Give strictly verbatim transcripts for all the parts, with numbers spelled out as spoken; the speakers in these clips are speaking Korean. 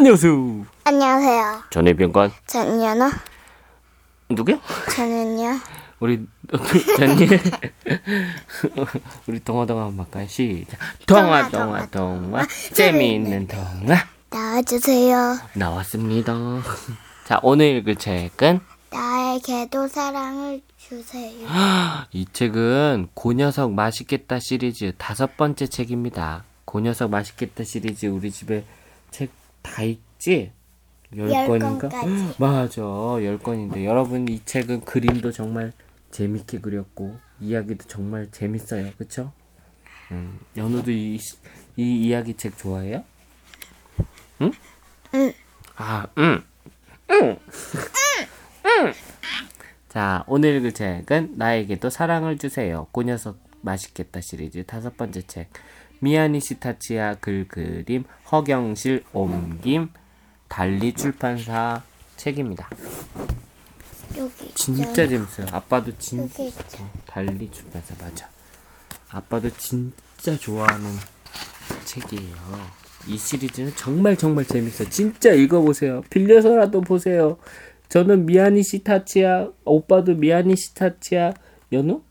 안녕하세요. 안녕하세요. 저는 병관. 저는 연어. 누구야? 저는요. 우리 저는 우리 동화동화 막간 시작. 동화동화 동화 재미있는 동화. 나와주세요. 나왔습니다. 자, 오늘 읽을 책은 나에게도 사랑을 주세요. 이 책은 고녀석 맛있겠다 시리즈 다섯 번째 책입니다. 고녀석 맛있겠다 시리즈 우리 집에 책 다 읽지? 열 권인가? 맞아, 열 권인데 여러분 이 책은 그림도 정말 재밌게 그렸고 이야기도 정말 재밌어요. 그쵸? 음, 연우도 이, 이 이야기 책 좋아해요? 응? 응. 아, 응. 응. 응. 자, 오늘 읽을 책은 나에게도 사랑을 주세요. 고녀석 맛있겠다 시리즈 다섯 번째 책. 미야니시 타츠야 글 그림 허경실 옮김 달리 출판사 책입니다. 여기 진짜 재밌어요. 아빠도 진짜 달리 출판사 맞아. 아빠도 진짜 좋아하는 책이에요. 이 시리즈는 정말 정말 재밌어요. 진짜 읽어보세요. 빌려서라도 보세요. 저는 미야니시 타츠야, 오빠도 미야니시 타츠야, 연우?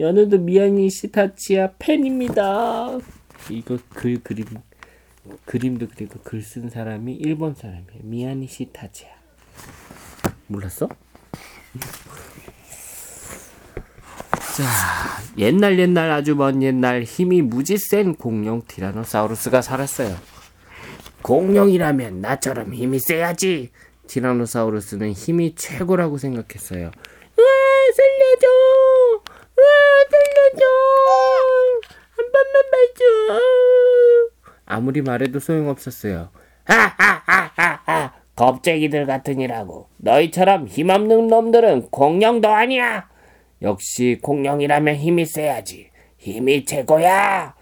연우도 미야니시 타츠야 팬입니다. 이거 글 그림 그림도 그리고 글 쓴 사람이 일본 사람이에요. 미야니시 타츠야. 몰랐어? 자, 옛날 옛날 아주 먼 옛날 힘이 무지 센 공룡 티라노사우루스가 살았어요. 공룡이라면 나처럼 힘이 세야지. 티라노사우루스는 힘이 최고라고 생각했어요. 으아, 살려줘! 으아, 살려줘! 한 번만 봐줘! 아무리 말해도 소용없었어요. 하하하하하! 겁쟁이들 같으니라고. 너희처럼 힘없는 놈들은 공룡도 아니야. 역시 공룡이라면 힘이 세야지. 힘이 최고야.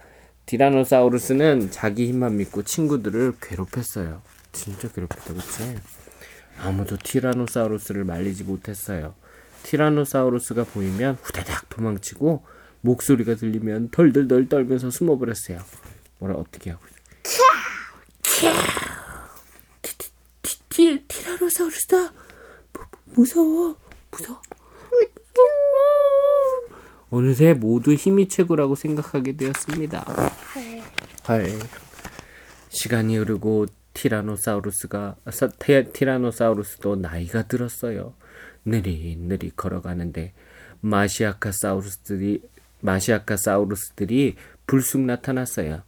티라노사우루스는 자기 힘만 믿고 친구들을 괴롭혔어요. 진짜 괴롭혔다, 그치? 아무도 티라노사우루스를 말리지 못했어요. 티라노사우루스가 보이면 후다닥 도망치고 목소리가 들리면 덜덜덜 떨면서 숨어버렸어요. 뭐라 어떻게 하고 있어? 티 티라노사우루스다. 무서워 무서워. 어느새 모두 힘이 최고라고 생각하게 되었습니다. 헐. 시간이 흐르고 티라노사우루스가 사, 티, 티라노사우루스도 나이가 들었어요. 느리느리 걸어가는데 마시아카사우루스들이 마시아카사우루스들이 불쑥 나타났어요.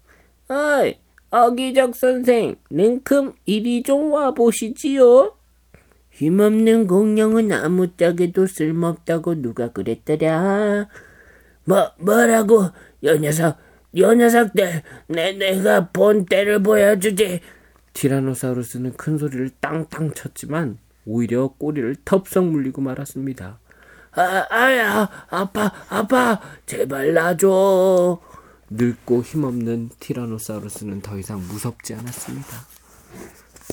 어이, 어기적 선생, 냉큼 이리 좀 와보시지요. 힘없는 공룡은 아무짝에도 쓸모없다고 누가 그랬더라. 뭐, 뭐라고? 요 녀석, 요 녀석들, 내, 내가 본때를 보여주지. 티라노사우루스는 큰 소리를 땅땅 쳤지만 오히려 꼬리를 텁석 물리고 말았습니다. 아, 아야, 아파, 아파, 제발 놔줘. 늙고 힘없는 티라노사우루스는 더 이상 무섭지 않았습니다.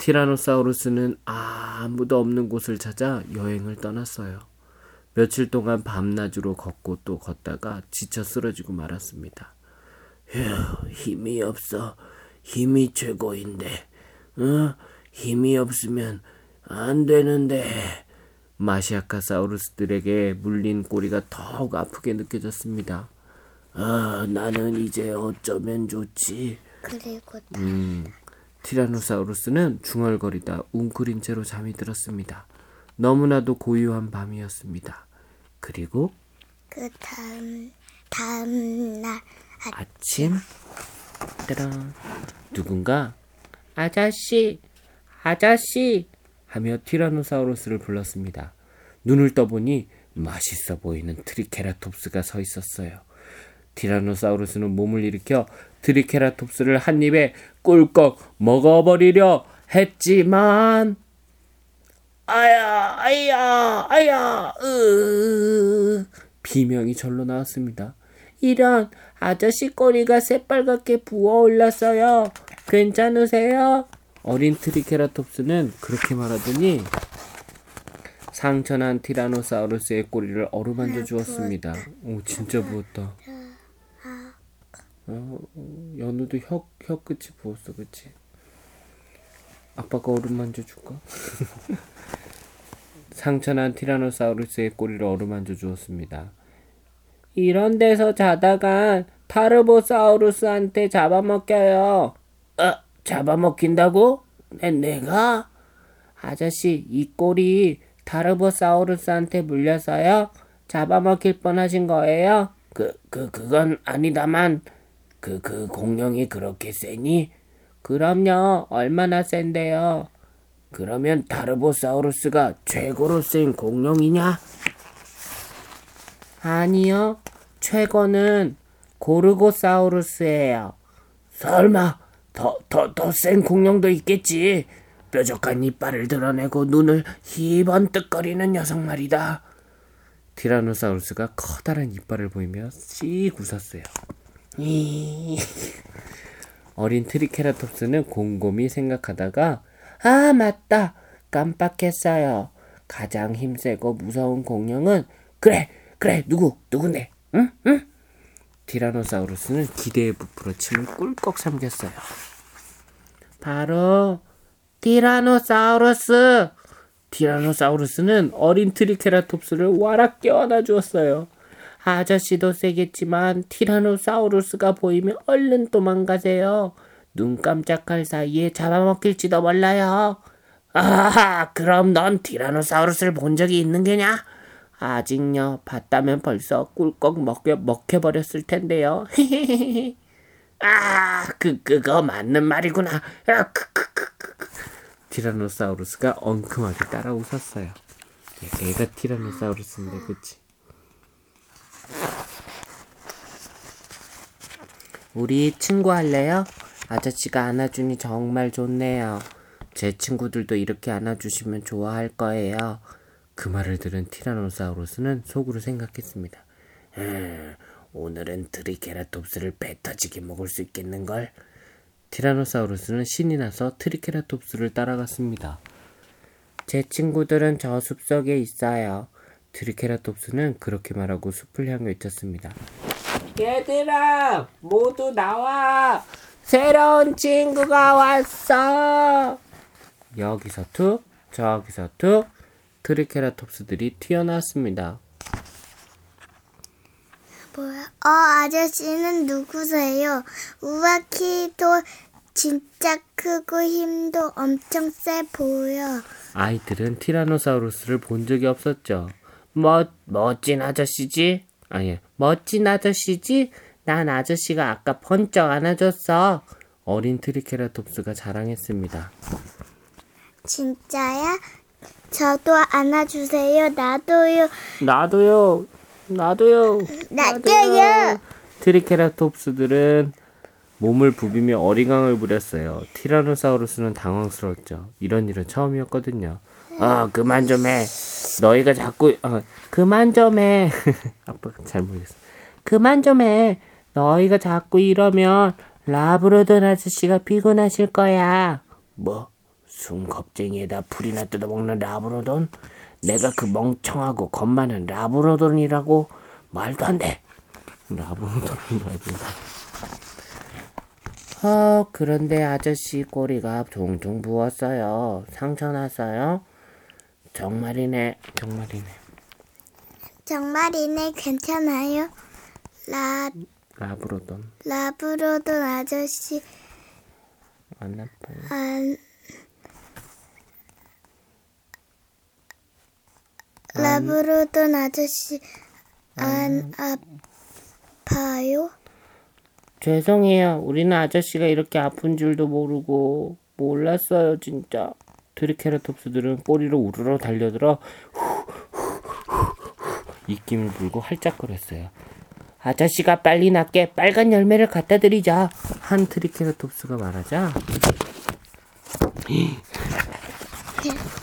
티라노사우루스는 아무도 없는 곳을 찾아 여행을 떠났어요. 며칠 동안 밤낮으로 걷고 또 걷다가 지쳐 쓰러지고 말았습니다. 휴, 힘이 없어. 힘이 최고인데. 어? 힘이 없으면 안 되는데. 마시아카사우루스들에게 물린 꼬리가 더욱 아프게 느껴졌습니다. 아, 나는 이제 어쩌면 좋지. 그리고 나. 음, 티라노사우루스는 중얼거리다 웅크린 채로 잠이 들었습니다. 너무나도 고요한 밤이었습니다. 그리고 그 다음 다음 날 아침, 아침 따란 누군가 아저씨 아저씨 하며 티라노사우루스를 불렀습니다. 눈을 떠보니 맛있어 보이는 트리케라톱스가 서 있었어요. 티라노사우루스는 몸을 일으켜 트리케라톱스를 한 입에 꿀꺽 먹어버리려 했지만 아야 아야 아야 으 비명이 절로 나왔습니다. 이런, 아저씨 꼬리가 새빨갛게 부어올랐어요. 괜찮으세요? 어린 트리케라톱스는 그렇게 말하더니 상처난 티라노사우루스의 꼬리를 어루만져 주었습니다. 오, 진짜 부었다. 어, 연우도 혀, 혀 끝이 부었어, 그치? 아빠가 얼음 만져줄까? 상처난 티라노사우루스의 꼬리를 얼음 만져주었습니다. 이런 데서 자다가 타르보사우루스한테 잡아먹혀요. 어? 잡아먹힌다고? 내, 내가? 아저씨, 이 꼬리 타르보사우루스한테 물려서요? 잡아먹힐 뻔하신 거예요? 그, 그, 그건 아니다만. 그, 그 공룡이 그렇게 세니? 그럼요. 얼마나 센데요? 그러면 타르보사우루스가 최고로 센 공룡이냐? 아니요. 최고는 고르고사우루스예요. 설마 더, 더, 더 센 공룡도 있겠지. 뾰족한 이빨을 드러내고 눈을 희번뜩거리는 녀석 말이다. 티라노사우루스가 커다란 이빨을 보이며 씩 웃었어요. 어린 트리케라톱스는 곰곰이 생각하다가 아 맞다 깜빡했어요. 가장 힘세고 무서운 공룡은 그래 그래 누구 누구네 응? 응? 티라노사우루스는 기대에 부풀어 침을 꿀꺽 삼켰어요. 바로 티라노사우루스. 티라노사우루스는 어린 트리케라톱스를 와락 껴안아 주었어요. 아저씨도 세겠지만 티라노사우루스가 보이면 얼른 도망가세요. 눈 깜짝할 사이에 잡아먹힐지도 몰라요. 아하, 그럼 넌 티라노사우루스를 본 적이 있는 게냐? 아직요. 봤다면 벌써 꿀꺽 먹여, 먹혀버렸을 텐데요. 아, 그, 그거 맞는 말이구나. 아, 그, 그, 그, 그. 티라노사우루스가 엉큼하게 따라 웃었어요. 애가 티라노사우루스인데, 그치? 우리 친구 할래요? 아저씨가 안아주니 정말 좋네요. 제 친구들도 이렇게 안아주시면 좋아할 거예요. 그 말을 들은 티라노사우루스는 속으로 생각했습니다. 음, 오늘은 트리케라톱스를 배 터지게 먹을 수 있겠는걸? 티라노사우루스는 신이 나서 트리케라톱스를 따라갔습니다. 제 친구들은 저 숲속에 있어요. 트리케라톱스는 그렇게 말하고 숲을 향해 외쳤습니다. 얘들아, 모두 나와! 새로운 친구가 왔어! 여기서 툭, 저기서 툭, 트리케라톱스들이 튀어나왔습니다. 뭐야? 어, 아저씨는 누구세요? 우와, 키도 진짜 크고 힘도 엄청 세 보여. 아이들은 티라노사우루스를 본 적이 없었죠. 멋, 멋진 아저씨지? 아니, 멋진 아저씨지? 난 아저씨가 아까 번쩍 안아줬어. 어린 트리케라톱스가 자랑했습니다. 진짜야? 저도 안아주세요. 나도요. 나도요. 나도요. 나도요. 트리케라톱스들은 몸을 부비며 어리광을 부렸어요. 티라노사우루스는 당황스러웠죠. 이런 일은 처음이었거든요. 어, 그만 좀 해. 너희가 자꾸, 어, 그만 좀 해. 아빠가 잘 모르겠어. 그만 좀 해. 너희가 자꾸 이러면 라브로돈 아저씨가 피곤하실 거야. 뭐? 숨겁쟁이에다 풀이나 뜯어먹는 라브로돈? 내가 그 멍청하고 겁 많은 라브로돈이라고? 말도 안 돼. 라브로돈이 말도 안 돼. 어, 그런데 아저씨 꼬리가 종종 부었어요. 상처 났어요? 정말이네, 정말이네. 정말이네, 괜찮아요? 라... 라브로돈. 라브로돈 아저씨. 안 아파요? 안... 안... 라브로돈 아저씨 안, 안 아파요? 죄송해요. 우리는 아저씨가 이렇게 아픈 줄도 모르고 몰랐어요, 진짜. 트리케라톱스들은 꼬리로 우르르 달려들어 입김을 불고 활짝거렸어요. 아저씨가 빨리 낫게 빨간 열매를 갖다 드리자. 한 트리케라톱스가 말하자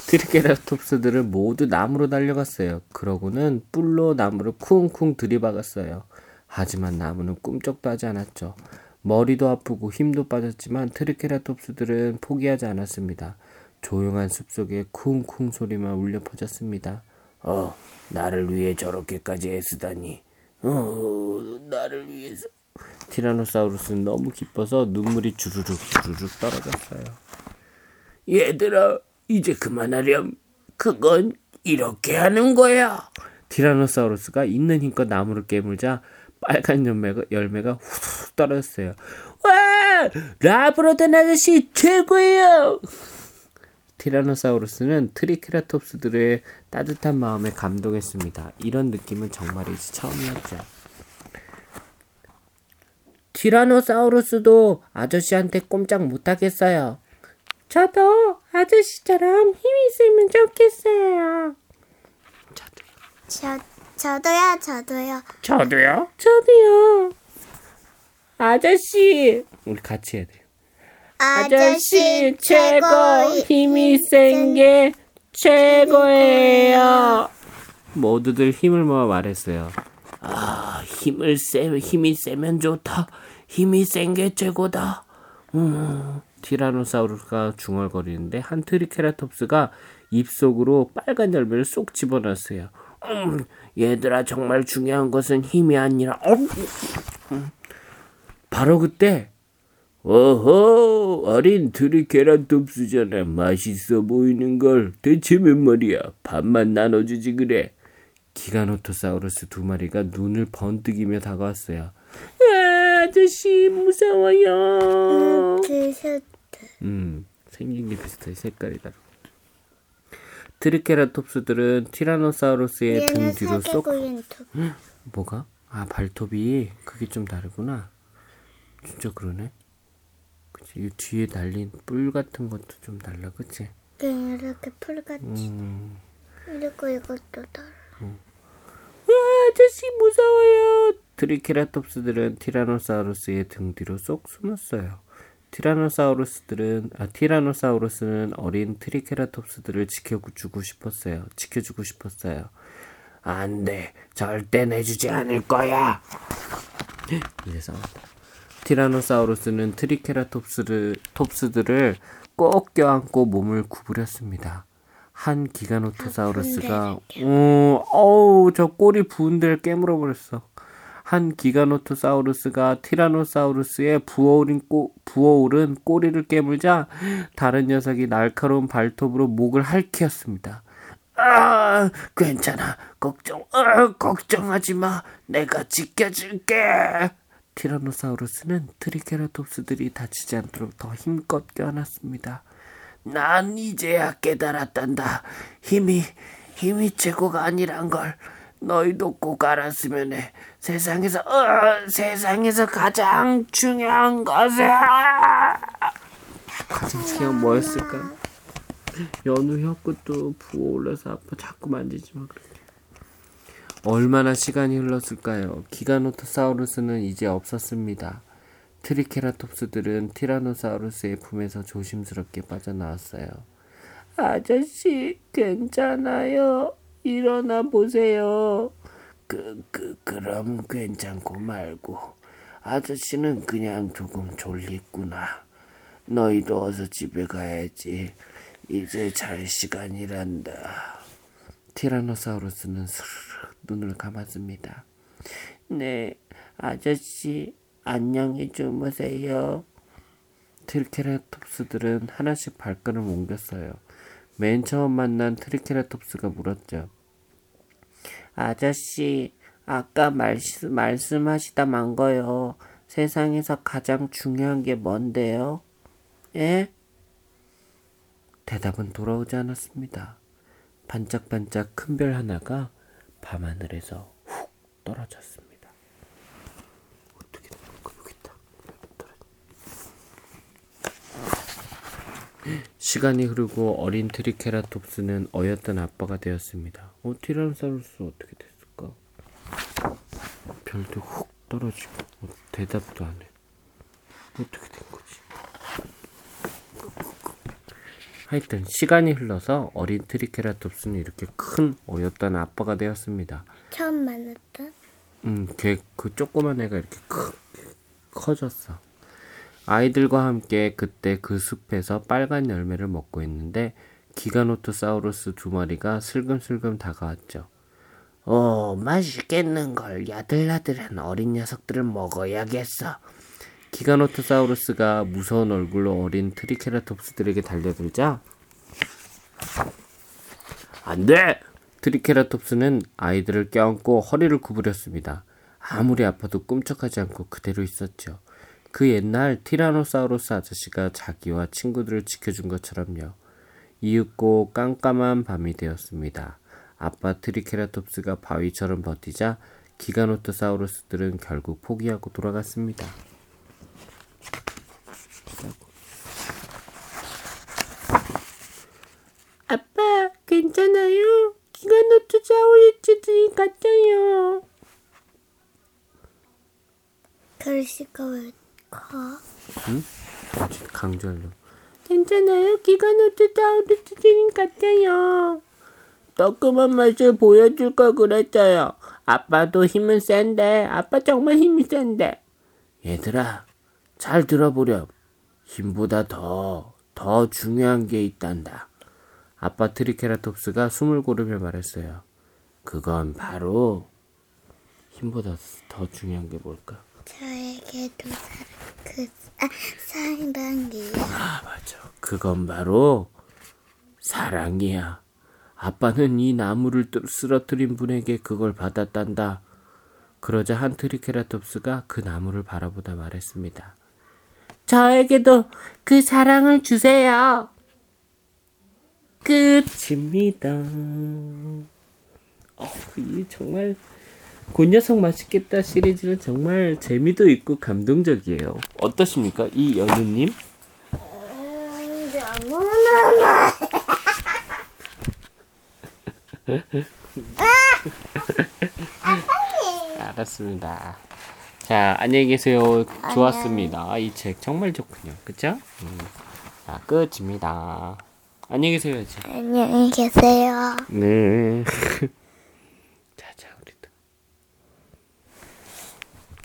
트리케라톱스들은 모두 나무로 달려갔어요. 그러고는 뿔로 나무를 쿵쿵 들이박았어요. 하지만 나무는 꿈쩍도 하지 않았죠. 머리도 아프고 힘도 빠졌지만 트리케라톱스들은 포기하지 않았습니다. 조용한 숲속에 쿵쿵 소리만 울려 퍼졌습니다. 어, 나를 위해 저렇게까지 애쓰다니. 어, 나를 위해서. 티라노사우루스는 너무 기뻐서 눈물이 주르륵 주르륵 떨어졌어요. 얘들아, 이제 그만하렴. 그건 이렇게 하는 거야. 티라노사우루스가 있는 힘껏 나무를 깨물자 빨간 열매가, 열매가 후루룩 떨어졌어요. 와! 라브로돈 아저씨 최고예요! 티라노사우루스는 트리케라톱스들의 따뜻한 마음에 감동했습니다. 이런 느낌은 정말이지 처음이었죠. 티라노사우루스도 아저씨한테 꼼짝 못하겠어요. 저도 아저씨처럼 힘이 있으면 좋겠어요. 저도요. 저, 저도요. 저도요. 저도요? 저도요. 아저씨. 우리 같이 해야 돼요. 아저씨, 아저씨 최고, 힘이 센 게 최고예요. 모두들 힘을 모아 말했어요. 아, 힘을 세, 힘이 세면 좋다. 힘이 센 게 최고다. 음, 티라노사우루스가 중얼거리는데 한 트리케라톱스가 입속으로 빨간 열매를 쏙 집어넣었어요. 음, 얘들아, 정말 중요한 것은 힘이 아니라. 음, 바로 그때 어허, 어린 트리케라톱스잖아. 맛있어 보이는 걸 대체 몇 마리야? 반만 나눠주지 그래. 기가노토사우루스 두 마리가 눈을 번뜩이며 다가왔어요. 아, 아저씨 무서워요. 음, 비슷해. 음, 생긴 게 비슷해. 색깔이 다르고. 트리케라톱스들은 티라노사우루스의 등 뒤로 쏙. 응? 뭐가? 아, 발톱이 그게 좀 다르구나. 진짜 그러네. 이 뒤에 달린 뿔 같은 것도 좀 달라, 그치? 네, 이렇게 풀같이. 음. 그리고 이것도 달라. 음. 와, 아저씨 무서워요. 트리케라톱스들은 티라노사우루스의 등 뒤로 쏙 숨었어요. 티라노사우루스들은 아 티라노사우루스는 어린 트리케라톱스들을 지켜주고 싶었어요. 지켜주고 싶었어요. 안 돼, 절대 내주지 않을 거야. 이제 싸웠다. 티라노사우루스는 트리케라톱스를 톱스들을 꼭 껴안고 몸을 구부렸습니다. 한 기가노토사우루스가 오, 어우, 저 꼬리 부은 데를 깨물어 버렸어. 한 기가노토사우루스가 티라노사우루스의 부어오른, 꼬, 부어오른 꼬리를 깨물자 다른 녀석이 날카로운 발톱으로 목을 핥혔습니다. 아, 괜찮아. 걱정, 아, 걱정하지 마. 내가 지켜줄게. 티라노사우루스는 트리케라톱스들이 다치지 않도록 더 힘껏 껴안았습니다. 난 이제야 깨달았단다. 힘이, 힘이 최고가 아니란 걸. 너희도 꼭 알았으면 해. 세상에서, 어, 세상에서 가장 중요한 것은. 가장 중요한 뭐였을까? 연우 혀끝도 부어올라서 아파. 자꾸 만지지 마. 얼마나 시간이 흘렀을까요? 기가노토사우루스는 이제 없었습니다. 트리케라톱스들은 티라노사우루스의 품에서 조심스럽게 빠져나왔어요. 아저씨, 괜찮아요. 일어나 보세요. 그, 그, 그럼 괜찮고 말고. 아저씨는 그냥 조금 졸리구나. 너희도 어서 집에 가야지. 이제 잘 시간이란다. 티라노사우루스는 스르르 눈을 감았습니다. 네, 아저씨 안녕히 주무세요. 트리케라톱스들은 하나씩 발걸음을 옮겼어요. 맨 처음 만난 트리케라톱스가 물었죠. 아저씨, 아까 말씀, 말씀하시다 만 거요. 세상에서 가장 중요한 게 뭔데요? 예? 대답은 돌아오지 않았습니다. 반짝반짝 큰 별 하나가 밤하늘에서 훅 떨어졌습니다. 어떻게 된 건가 모르겠다. 시간이 흐르고 어린 트리케라톱스는 어엿한 아빠가 되었습니다. 어, 티라노사우루스 어떻게 됐을까? 별도 훅 떨어지고 어, 대답도 안 해. 어떻게 된 거지? 하여튼 시간이 흘러서 어린 트리케라톱스는 이렇게 큰 어엿한 아빠가 되었습니다. 처음 만났던? 음, 걔 그 조그만 애가 이렇게 크, 커졌어. 아이들과 함께 그때 그 숲에서 빨간 열매를 먹고 있는데 기가노토사우루스 두 마리가 슬금슬금 다가왔죠. 오, 맛있겠는걸. 야들야들한 어린 녀석들을 먹어야겠어. 기가노토사우루스가 무서운 얼굴로 어린 트리케라톱스들에게 달려들자 안돼! 트리케라톱스는 아이들을 껴안고 허리를 구부렸습니다. 아무리 아파도 꿈쩍하지 않고 그대로 있었죠. 그 옛날 티라노사우루스 아저씨가 자기와 친구들을 지켜준 것처럼요. 이윽고 깜깜한 밤이 되었습니다. 아빠 트리케라톱스가 바위처럼 버티자 기가노토사우루스들은 결국 포기하고 돌아갔습니다. 아빠, 괜찮아요? 기가노토사우루스들이 갔어요. 글씨가 왜 커? 응? 강조하려고. 괜찮아요? 기가노토사우루스들이 갔어요. 따끔한 맛을 보여줄 걸 그랬어요. 아빠도 힘은 센데, 아빠 정말 힘이 센데. 얘들아, 잘 들어보렴. 힘보다 더, 더 중요한 게 있단다. 아빠 트리케라톱스가 숨을 고르며 말했어요. 그건 바로 힘보다 더 중요한 게 뭘까? 저에게도 그 사랑이요. 아, 맞아. 그건 바로 사랑이야. 아빠는 이 나무를 쓰러뜨린 분에게 그걸 받았단다. 그러자 한 트리케라톱스가 그 나무를 바라보다 말했습니다. 저에게도 그 사랑을 주세요. 끝입니다. 어, 이 정말 고녀석 맛있겠다 시리즈는 정말 재미도 있고 감동적이에요. 어떠십니까? 이 연우님? 알았습니다. 자, 안녕히 계세요. 좋았습니다. 이 책 정말 좋군요. 그쵸? 음. 자, 끝입니다. 안녕히 계세요. 안녕히 계세요. 네.